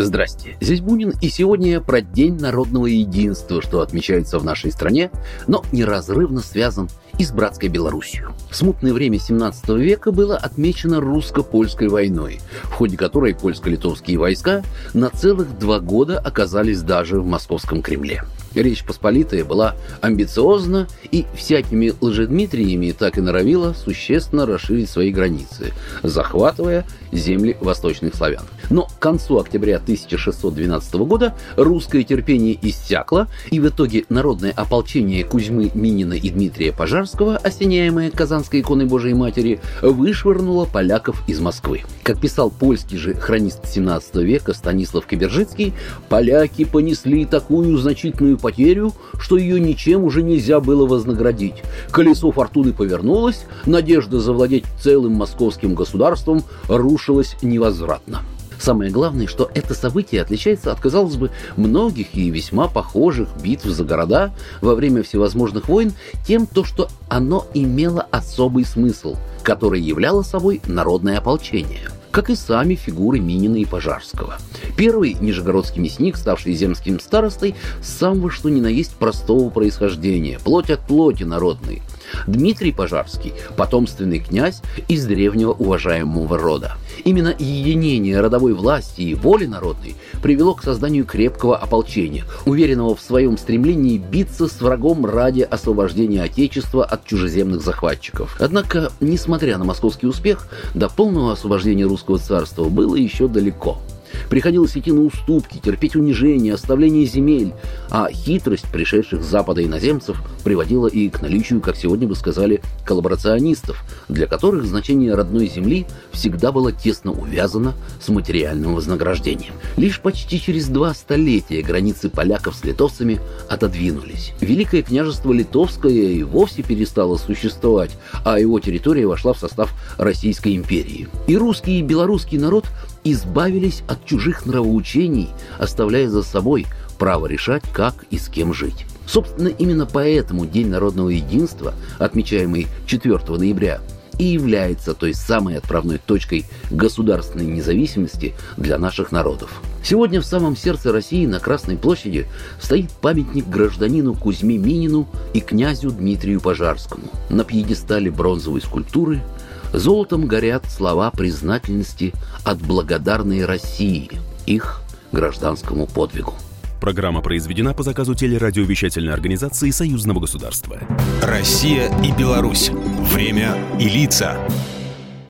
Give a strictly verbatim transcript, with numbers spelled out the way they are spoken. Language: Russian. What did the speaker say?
Здрасте, здесь Бунин, и сегодня про День народного единства, что отмечается в нашей стране, но неразрывно связан и с братской Белоруссией. В смутное время семнадцатого века было отмечено русско-польской войной, в ходе которой польско-литовские войска на целых два года оказались даже в московском Кремле. Речь Посполитая была амбициозна и всякими лжедмитриями так и норовила существенно расширить свои границы, захватывая земли восточных славян. Но к концу октября тысяча шестьсот двенадцатого года русское терпение иссякло, и в итоге народное ополчение Кузьмы Минина и Дмитрия Пожарского, осеняемое Казанской иконой Божией Матери, вышвырнуло поляков из Москвы. Как писал польский же хронист семнадцатого века Станислав Кобережицкий, поляки понесли такую значительную потерю, что ее ничем уже нельзя было вознаградить. Колесо фортуны повернулось, надежда завладеть целым московским государством рушилась невозвратно. Самое главное, что это событие отличается от, казалось бы, многих и весьма похожих битв за города во время всевозможных войн тем, то, что оно имело особый смысл, который являло собой народное ополчение, как и сами фигуры Минина и Пожарского. Первый нижегородский мясник, ставший земским старостой, самого что ни на есть простого происхождения, плоть от плоти народной. Дмитрий Пожарский – потомственный князь из древнего уважаемого рода. Именно единение родовой власти и воли народной привело к созданию крепкого ополчения, уверенного в своем стремлении биться с врагом ради освобождения Отечества от чужеземных захватчиков. Однако, несмотря на московский успех, до полного освобождения русского царства было еще далеко. Приходилось идти на уступки, терпеть унижение, оставление земель, а хитрость пришедших с Запада иноземцев приводила и к наличию, как сегодня бы сказали, коллаборационистов, для которых значение родной земли всегда было тесно увязано с материальным вознаграждением. Лишь почти через два столетия границы поляков с литовцами отодвинулись. Великое княжество Литовское и вовсе перестало существовать, а его территория вошла в состав Российской империи. И русский, и белорусский народ избавились от чужих нравоучений, оставляя за собой право решать, как и с кем жить. Собственно, именно поэтому День народного единства, отмечаемый четвёртого ноября, и является той самой отправной точкой государственной независимости для наших народов. Сегодня в самом сердце России на Красной площади стоит памятник гражданину Кузьме Минину и князю Дмитрию Пожарскому. На пьедестале бронзовой скульптуры золотом горят слова признательности от благодарной России их гражданскому подвигу. Программа произведена по заказу телерадиовещательной организации Союзного государства. Россия и Беларусь. Время и лица.